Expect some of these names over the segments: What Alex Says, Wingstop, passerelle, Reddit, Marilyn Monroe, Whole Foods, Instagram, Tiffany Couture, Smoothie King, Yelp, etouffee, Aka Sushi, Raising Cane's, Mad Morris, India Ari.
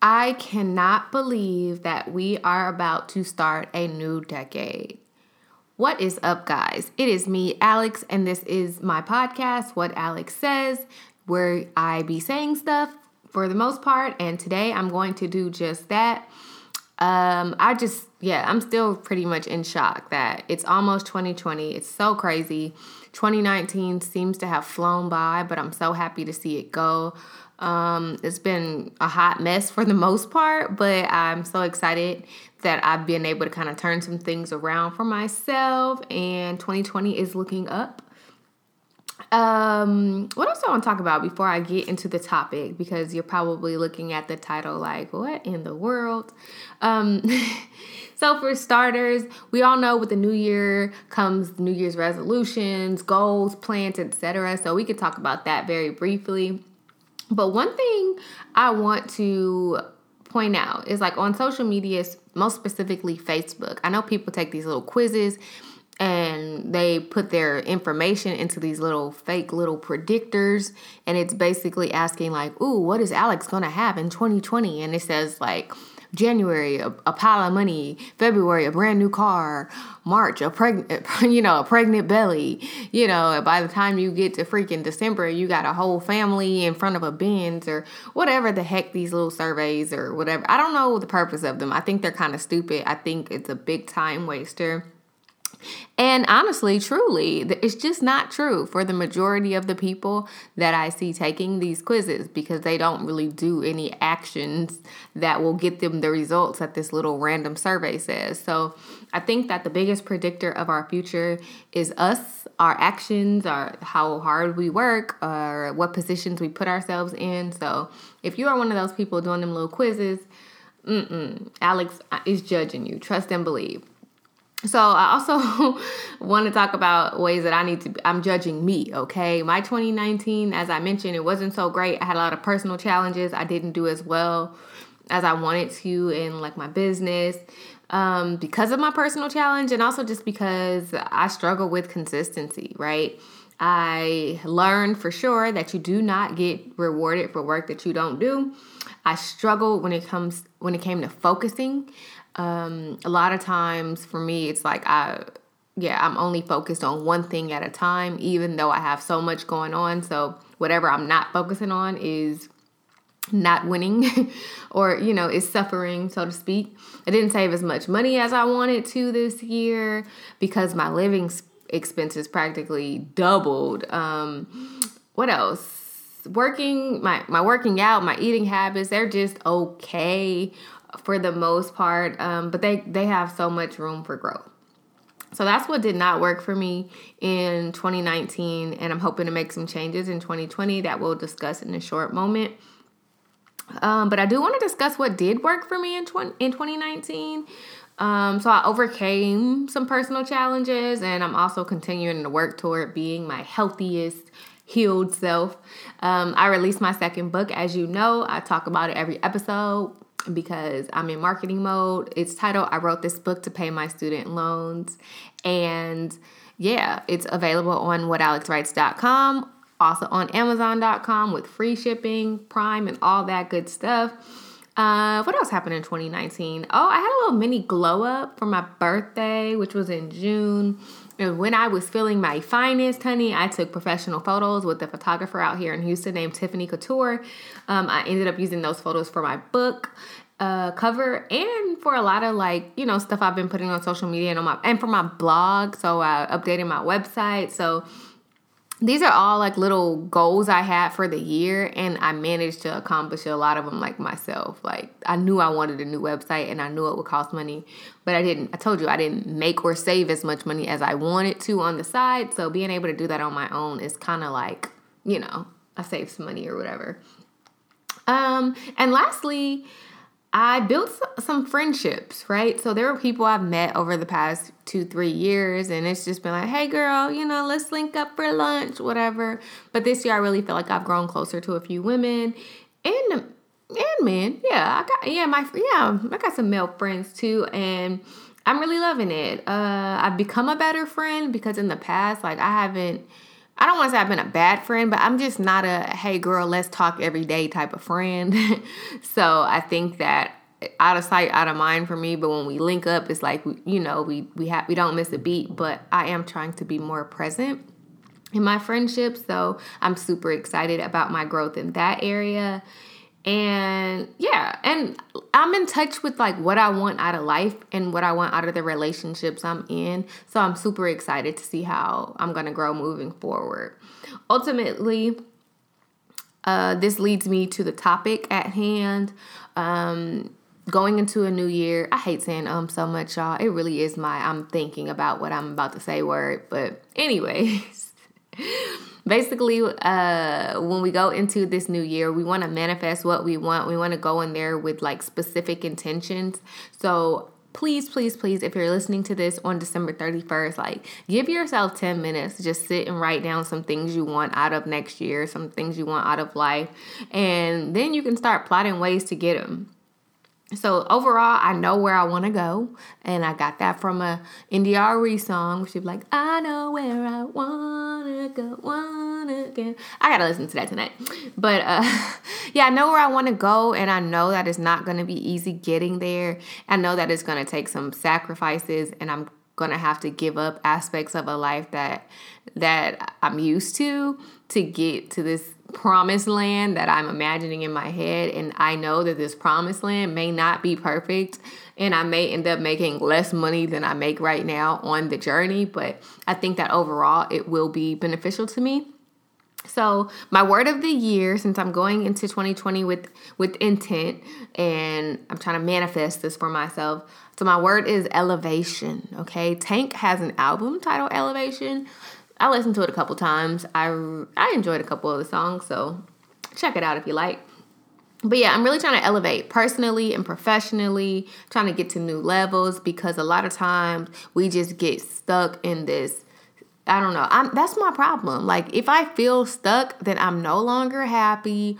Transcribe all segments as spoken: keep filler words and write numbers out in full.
I cannot believe that we are about to start a new decade. What is up, guys? It is me, Alex, and this is my podcast, What Alex Says, where I be saying stuff for the most part, and today I'm going to do just that. Um, I just, yeah, I'm still pretty much in shock that it's almost twenty twenty. It's so crazy. twenty nineteen seems to have flown by, but I'm so happy to see it go. Um, it's been a hot mess for the most part, but I'm so excited that I've been able to kind of turn some things around for myself, and twenty twenty is looking up. Um, what else do I want to talk about before I get into the topic? Because you're probably looking at the title like, what in the world? Um, so for starters, we all know with the new year comes New Year's resolutions, goals, plans, et cetera. So we could talk about that very briefly. But one thing I want to point out is, like, on social media, most specifically Facebook, I know people take these little quizzes and they put their information into these little fake little predictors, and it's basically asking, like, ooh, what is Alex going to have in twenty twenty? And it says, like, January, a, a pile of money, February, a brand new car, March, a pregnant, you know, a pregnant belly, you know, by the time you get to freaking December, you got a whole family in front of a Benz or whatever the heck these little surveys or whatever. I don't know the purpose of them. I think they're kind of stupid. I think it's a big time waster. And honestly, truly, it's just not true for the majority of the people that I see taking these quizzes, because they don't really do any actions that will get them the results that this little random survey says. So I think that the biggest predictor of our future is us, our actions, our how hard we work, or what positions we put ourselves in. So if you are one of those people doing them little quizzes, mm-mm, Alex is judging you. Trust and believe. So I also want to talk about ways that I need to, I'm judging me, okay? My twenty nineteen, as I mentioned, it wasn't so great. I had a lot of personal challenges. I didn't do as well as I wanted to in, like, my business um, because of my personal challenge, and also just because I struggle with consistency, right? I learned for sure that you do not get rewarded for work that you don't do. I struggled when it comes, when it came to focusing. Um, a lot of times for me, it's like, I, yeah, I'm only focused on one thing at a time, even though I have so much going on. So whatever I'm not focusing on is not winning or, you know, is suffering, so to speak. I didn't save as much money as I wanted to this year because my living expenses practically doubled. Um, what else? Working, my, my working out, my eating habits, they're just okay for the most part, um, but they, they have so much room for growth. So that's what did not work for me in twenty nineteen, and I'm hoping to make some changes in twenty twenty that we'll discuss in a short moment. Um, but I do want to discuss what did work for me in twenty, in twenty nineteen. Um, so I overcame some personal challenges, and I'm also continuing to work toward being my healthiest, healed self. Um, I released my second book, as you know. I talk about it every episode, because I'm in marketing mode. It's titled, I Wrote This Book to Pay My Student Loans. And yeah, it's available on what alex writes dot com, also on amazon dot com with free shipping, Prime, and all that good stuff. Uh, what else happened in twenty nineteen? Oh, I had a little mini glow up for my birthday, which was in June. And when I was feeling my finest, honey, I took professional photos with a photographer out here in Houston named Tiffany Couture. Um, I ended up using those photos for my book uh, cover and for a lot of, like, you know, stuff I've been putting on social media and on my, and for my blog. So I updated my website. So these are all, like, little goals I had for the year, and I managed to accomplish a lot of them, like, myself. Like, I knew I wanted a new website, and I knew it would cost money, but I didn't. I told you I didn't make or save as much money as I wanted to on the side, so being able to do that on my own is kind of like, you know, I saved some money or whatever. Um, and lastly, I built some friendships, right? So there were people I've met over the past two, three years, and it's just been like, hey, girl, you know, let's link up for lunch, whatever. But this year, I really feel like I've grown closer to a few women and and men. Yeah, I got yeah my yeah I got some male friends too, and I'm really loving it. Uh, I've become a better friend because in the past, like, I haven't. I don't want to say I've been a bad friend, but I'm just not a, hey girl, let's talk every day type of friend. So I think that out of sight, out of mind for me. But when we link up, it's like, you know, we, we have, we don't miss a beat, but I am trying to be more present in my friendships. So I'm super excited about my growth in that area. And yeah, and I'm in touch with like what I want out of life and what I want out of the relationships I'm in. So I'm super excited to see how I'm going to grow moving forward. Ultimately, uh, this leads me to the topic at hand. Um, Going into a new year, I hate saying um so much, y'all. It really is my I'm thinking about what I'm about to say word. But anyways, basically, uh, when we go into this new year, we want to manifest what we want. We want to go in there with like specific intentions. So please, please, please, if you're listening to this on December thirty-first, like give yourself ten minutes to just sit and write down some things you want out of next year, some things you want out of life. And then you can start plotting ways to get them. So overall, I know where I want to go, and I got that from a India Ari song. She's like, "I know where I wanna go, wanna go." I gotta listen to that tonight. But uh, yeah, I know where I want to go, and I know that it's not gonna be easy getting there. I know that it's gonna take some sacrifices, and I'm gonna have to give up aspects of a life that that I'm used to to get to this promised land that I'm imagining in my head. And I know that this promised land may not be perfect, and I may end up making less money than I make right now on the journey, but I think that overall it will be beneficial to me. So my word of the year, since I'm going into twenty twenty with with intent and I'm trying to manifest this for myself, so my word is elevation. Okay, Tank has an album titled Elevation. I listened to it a couple times. I, I enjoyed a couple of the songs, so check it out if you like. But yeah, I'm really trying to elevate personally and professionally, trying to get to new levels, because a lot of times we just get stuck in this, I don't know. I'm, that's my problem. Like if I feel stuck, then I'm no longer happy.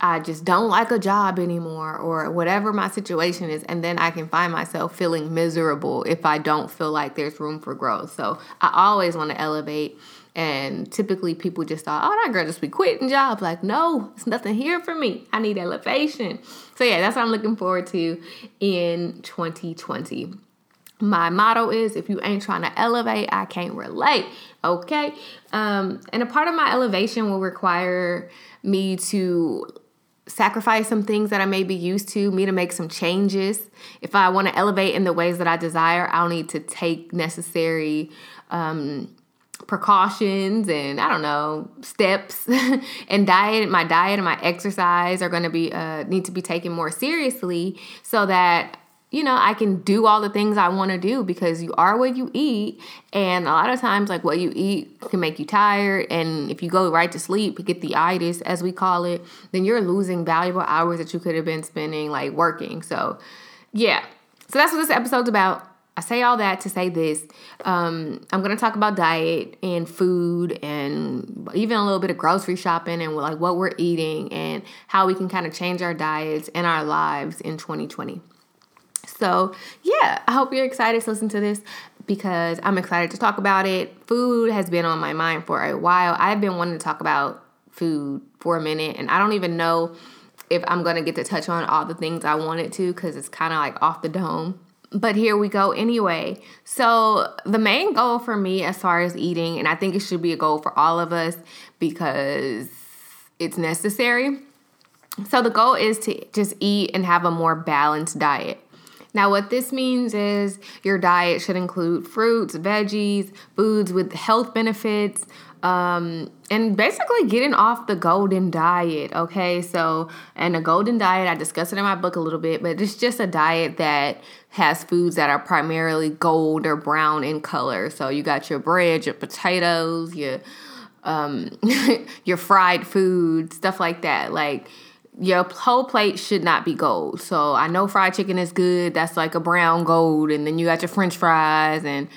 I just don't like a job anymore, or whatever my situation is. And then I can find myself feeling miserable if I don't feel like there's room for growth. So I always want to elevate. And typically people just thought, oh, that girl just be quitting jobs. Like, no, it's nothing here for me. I need elevation. So yeah, that's what I'm looking forward to in twenty twenty. My motto is, if you ain't trying to elevate, I can't relate. Okay. Um, and a part of my elevation will require me to sacrifice some things that I may be used to, me to make some changes. If I want to elevate in the ways that I desire, I'll need to take necessary um, precautions and, I don't know, steps. And diet, my diet and my exercise are going to be, uh, need to be taken more seriously, so that, you know, I can do all the things I want to do, because you are what you eat. And a lot of times, like, what you eat can make you tired. And if you go right to sleep, get the itis, as we call it, then you're losing valuable hours that you could have been spending, like, working. So, yeah. So that's what this episode's about. I say all that to say this. Um, I'm going to talk about diet and food, and even a little bit of grocery shopping, and like what we're eating and how we can kind of change our diets and our lives in twenty twenty. So yeah, I hope you're excited to listen to this, because I'm excited to talk about it. Food has been on my mind for a while. I've been wanting to talk about food for a minute, and I don't even know if I'm going to get to touch on all the things I wanted to, because it's kind of like off the dome. But here we go anyway. So the main goal for me as far as eating, and I think it should be a goal for all of us because it's necessary. So the goal is to just eat and have a more balanced diet. Now, what this means is your diet should include fruits, veggies, foods with health benefits, um, and basically getting off the golden diet, okay? So, and a golden diet, I discussed it in my book a little bit, but it's just a diet that has foods that are primarily gold or brown in color. So you got your bread, your potatoes, your um, your fried food, stuff like that, like your whole plate should not be gold. So I know fried chicken is good. That's like a brown gold. And then you got your French fries and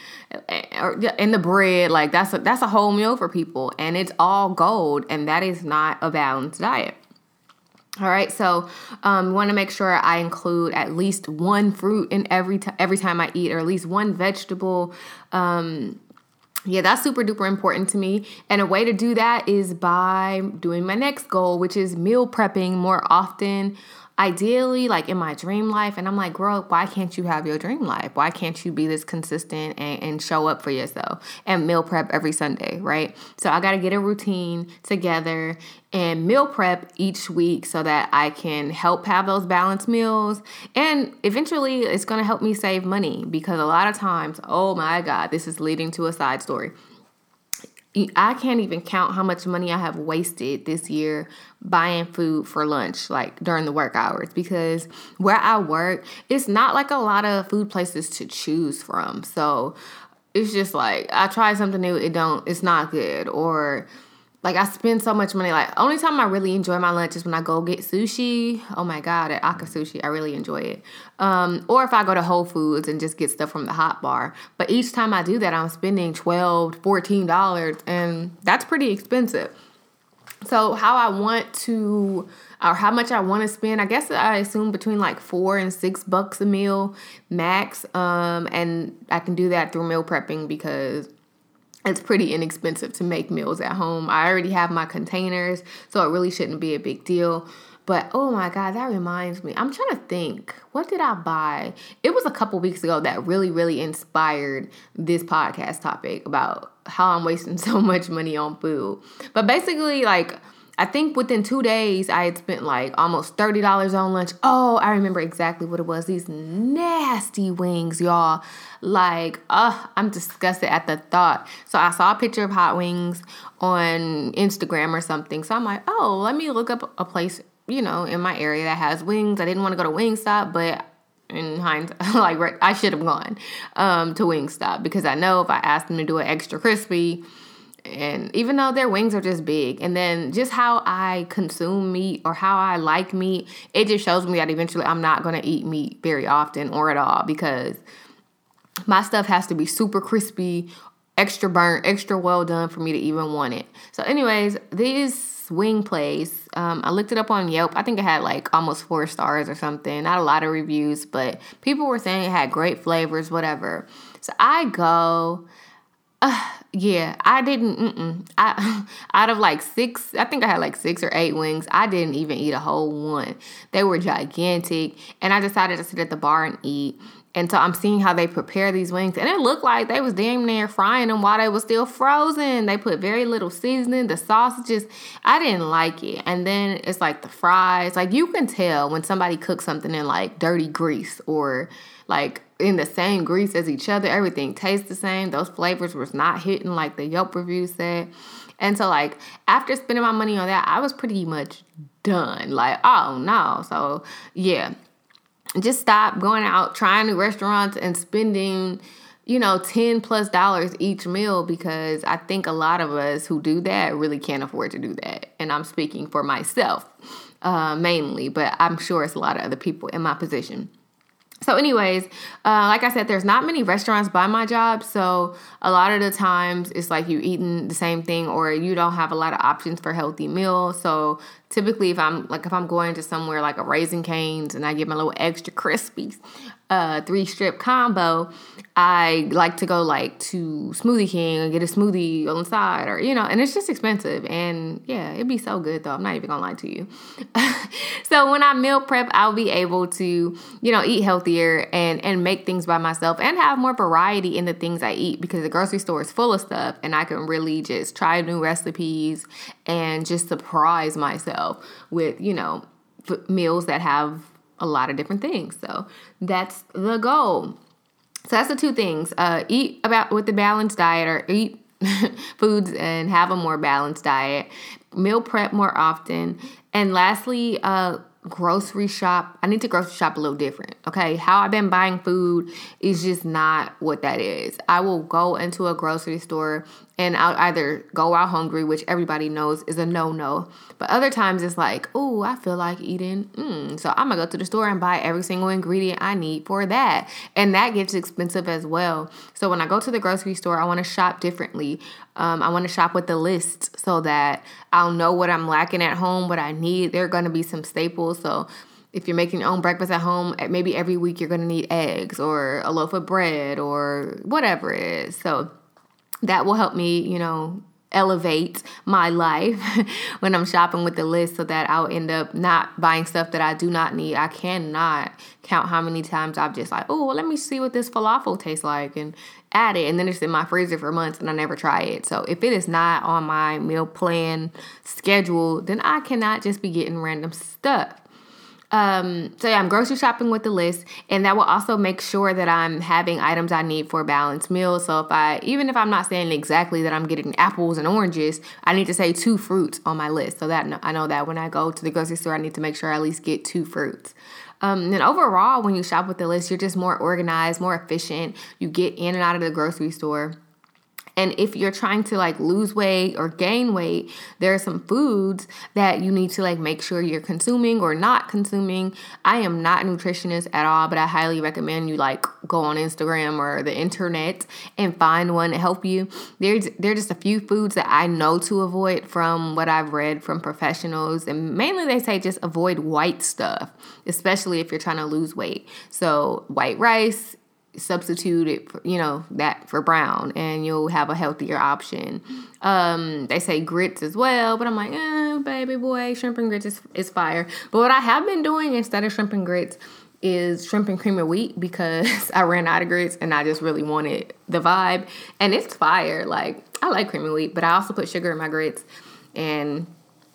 and the bread. Like that's a, that's a whole meal for people. And it's all gold. And that is not a balanced diet. All right. So um, want to make sure I include at least one fruit in every t- every time I eat, or at least one vegetable. Um, Yeah, that's super duper important to me. And a way to do that is by doing my next goal, which is meal prepping more often, ideally, like in my dream life. And I'm like, girl, why can't you have your dream life? Why can't you be this consistent and, and show up for yourself and meal prep every Sunday, right? So I got to get a routine together and meal prep each week so that I can help have those balanced meals. And eventually it's going to help me save money, because a lot of times, oh my God, this is leading to a side story. I can't even count how much money I have wasted this year buying food for lunch, like during the work hours, because where I work, it's not like a lot of food places to choose from. So it's just like, I try something new, it don't, it's not good. Or like, I spend so much money. Like, only time I really enjoy my lunch is when I go get sushi. Oh my God, at Aka Sushi, I really enjoy it. Um, or if I go to Whole Foods and just get stuff from the hot bar. But each time I do that, I'm spending twelve dollars, fourteen dollars, and that's pretty expensive. So how I want to, or how much I want to spend, I guess I assume between like four and six bucks a meal max. Um, and I can do that through meal prepping, because it's pretty inexpensive to make meals at home. I already have my containers, so it really shouldn't be a big deal. But oh my God, that reminds me. I'm trying to think, what did I buy? It was a couple weeks ago that really, really inspired this podcast topic about how I'm wasting so much money on food. But basically, like, I think within two days, I had spent like almost thirty dollars on lunch. Oh, I remember exactly what it was. These nasty wings, y'all. Like, ugh, I'm disgusted at the thought. So I saw a picture of hot wings on Instagram or something. So I'm like, oh, let me look up a place, you know, in my area that has wings. I didn't want to go to Wingstop, but in hindsight, like, I should have gone um, to Wingstop, because I know if I asked them to do it extra crispy, and even though their wings are just big, and then just how I consume meat or how I like meat, it just shows me that eventually I'm not going to eat meat very often or at all, because my stuff has to be super crispy, extra burnt, extra well done for me to even want it. So anyways, this wing place, um, I looked it up on Yelp. I think it had like almost four stars or something. Not a lot of reviews, but people were saying it had great flavors, whatever. So I go... Uh, yeah, I didn't, mm-mm. I, out of like six, I think I had like six or eight wings, I didn't even eat a whole one. They were gigantic, and I decided to sit at the bar and eat. And so I'm seeing how they prepare these wings, and it looked like they was damn near frying them while they were still frozen. They put very little seasoning. The sausages, I didn't like it. And then it's like the fries. Like, you can tell when somebody cooks something in like dirty grease, or like in the same grease as each other. Everything tastes the same. Those flavors was not hitting like the Yelp review said. And so, like, after spending my money on that, I was pretty much done. Like, oh no. So yeah. Just stop going out, trying new restaurants, and spending, you know, ten plus dollars each meal, because I think a lot of us who do that really can't afford to do that. And I'm speaking for myself uh, mainly, but I'm sure it's a lot of other people in my position. So anyways, uh, like I said, there's not many restaurants by my job. So a lot of the times it's like you eating the same thing, or you don't have a lot of options for healthy meals. So typically if I'm like, if I'm going to somewhere like a Raising Cane's and I get my little extra crispies, uh, three strip combo, I like to go like to Smoothie King and get a smoothie on the side, or, you know, and it's just expensive. And yeah, it'd be so good though. I'm not even gonna lie to you. So when I meal prep, I'll be able to, you know, eat healthy. And, and make things by myself, and have more variety in the things I eat, because the grocery store is full of stuff, and I can really just try new recipes and just surprise myself with, you know, f- meals that have a lot of different things. So that's the goal. So that's the two things. Uh, eat about with a balanced diet, or eat foods and have a more balanced diet. Meal prep more often. And lastly, uh, grocery shop. I need to grocery shop a little different. Okay. How I've been buying food is just not what that is. I will go into a grocery store and I'll either go out hungry, which everybody knows is a no-no. But other times it's like, oh, I feel like eating. Mm. So I'm going to go to the store and buy every single ingredient I need for that. And that gets expensive as well. So when I go to the grocery store, I want to shop differently. Um, I want to shop with a list so that I'll know what I'm lacking at home, what I need. There are going to be some staples. So if you're making your own breakfast at home, maybe every week you're going to need eggs or a loaf of bread or whatever it is. So that will help me, you know, elevate my life when I'm shopping with the list, so that I'll end up not buying stuff that I do not need. I cannot count how many times I've just like, oh, well, let me see what this falafel tastes like and add it. And then it's in my freezer for months and I never try it. So if it is not on my meal plan schedule, then I cannot just be getting random stuff. Um, so yeah, I'm grocery shopping with the list, and that will also make sure that I'm having items I need for a balanced meal. So if I, even if I'm not saying exactly that I'm getting apples and oranges, I need to say two fruits on my list. So that I know that when I go to the grocery store, I need to make sure I at least get two fruits. Um, and overall, when you shop with the list, you're just more organized, more efficient. You get in and out of the grocery store. And if you're trying to like lose weight or gain weight, there are some foods that you need to like make sure you're consuming or not consuming. I am not a nutritionist at all, but I highly recommend you like go on Instagram or the internet and find one to help you. There's, there are just a few foods that I know to avoid from what I've read from professionals. And mainly they say just avoid white stuff, especially if you're trying to lose weight. So white rice, substitute it, you know, that for brown, and you'll have a healthier option. Um, they say grits as well, but I'm like, eh, baby boy, shrimp and grits is, is fire. But what I have been doing instead of shrimp and grits is shrimp and cream of wheat, because I ran out of grits and I just really wanted the vibe, and it's fire. Like, I like cream of wheat, but I also put sugar in my grits, and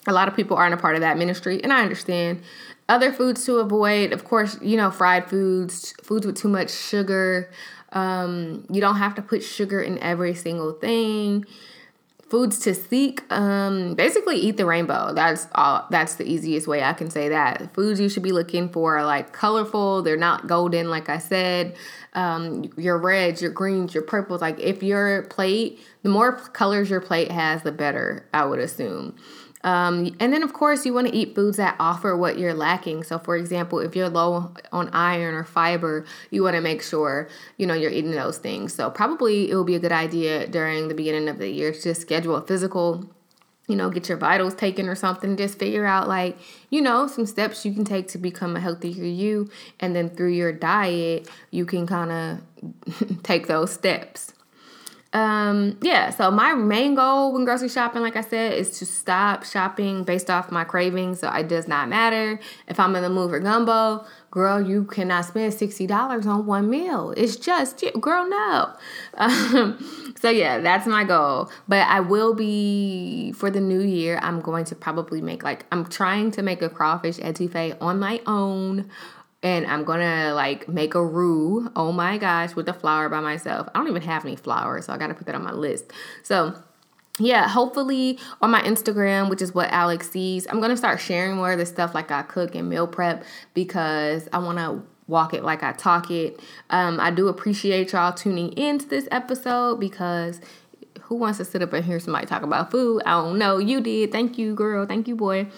a lot of people aren't a part of that ministry, and I understand. Other foods to avoid, of course, you know, fried foods, foods with too much sugar. Um, you don't have to put sugar in every single thing. Foods to seek, um, basically eat the rainbow. That's all. That's the easiest way I can say that. Foods you should be looking for are like colorful. They're not golden, like I said. Um, your reds, your greens, your purples. Like if your plate, the more colors your plate has, the better, I would assume. Um, and then, of course, you want to eat foods that offer what you're lacking. So, for example, if you're low on iron or fiber, you want to make sure, you know, you're eating those things. So probably it will be a good idea during the beginning of the year to just schedule a physical, you know, get your vitals taken or something. Just figure out, like, you know, some steps you can take to become a healthier you. And then through your diet, you can kind of take those steps. Um, yeah, so my main goal when grocery shopping, like I said, is to stop shopping based off my cravings. So it does not matter if I'm in the mood for gumbo, girl, you cannot spend sixty dollars on one meal. It's just, girl, no. Um, so yeah, that's my goal. But I will be, for the new year, I'm going to probably make like, I'm trying to make a crawfish etouffee on my own. And I'm going to, like, make a roux, oh my gosh, with the flour by myself. I don't even have any flour, so I got to put that on my list. So, yeah, hopefully on my Instagram, which is What Alex Says, I'm going to start sharing more of the stuff like I cook and meal prep, because I want to walk it like I talk it. Um, I do appreciate y'all tuning into this episode, because who wants to sit up and hear somebody talk about food? I don't know. You did. Thank you, girl. Thank you, boy.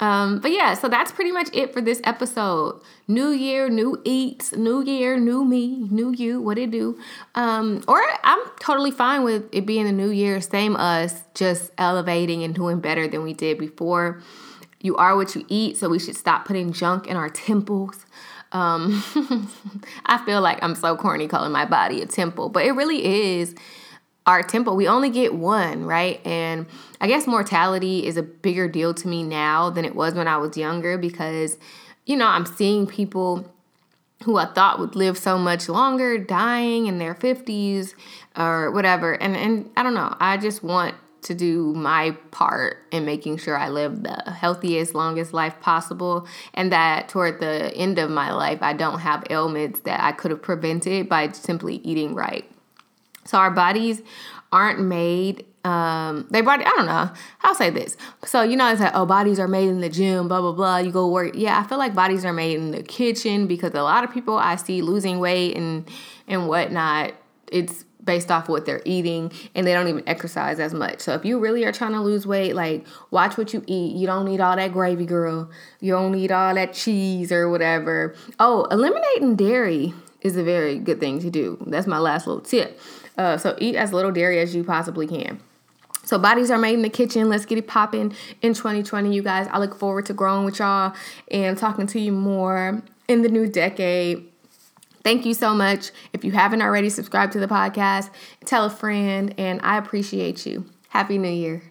Um, but yeah, so that's pretty much it for this episode. New year, new eats, new year, new me, new you, what it do. Um, or I'm totally fine with it being the new year, same us, just elevating and doing better than we did before. You are what you eat, so we should stop putting junk in our temples. Um, I feel like I'm so corny calling my body a temple, but it really is our temple. We only get one, right? And I guess mortality is a bigger deal to me now than it was when I was younger, because, you know, I'm seeing people who I thought would live so much longer dying in their fifties or whatever. And, and I don't know, I just want to do my part in making sure I live the healthiest, longest life possible, and that toward the end of my life, I don't have ailments that I could have prevented by simply eating right. So our bodies aren't made, um, they brought, I don't know, I'll say this. So, you know, it's like, oh, bodies are made in the gym, blah, blah, blah, you go work. Yeah, I feel like bodies are made in the kitchen, because a lot of people I see losing weight and, and whatnot, it's based off what they're eating, and they don't even exercise as much. So if you really are trying to lose weight, like, watch what you eat. You don't need all that gravy, girl. You don't need all that cheese or whatever. Oh, eliminating dairy is a very good thing to do. That's my last little tip. Uh, so eat as little dairy as you possibly can. So bodies are made in the kitchen. Let's get it popping in twenty twenty, you guys. I look forward to growing with y'all and talking to you more in the new decade. Thank you so much. If you haven't already, subscribe to the podcast, tell a friend, and I appreciate you. Happy New Year.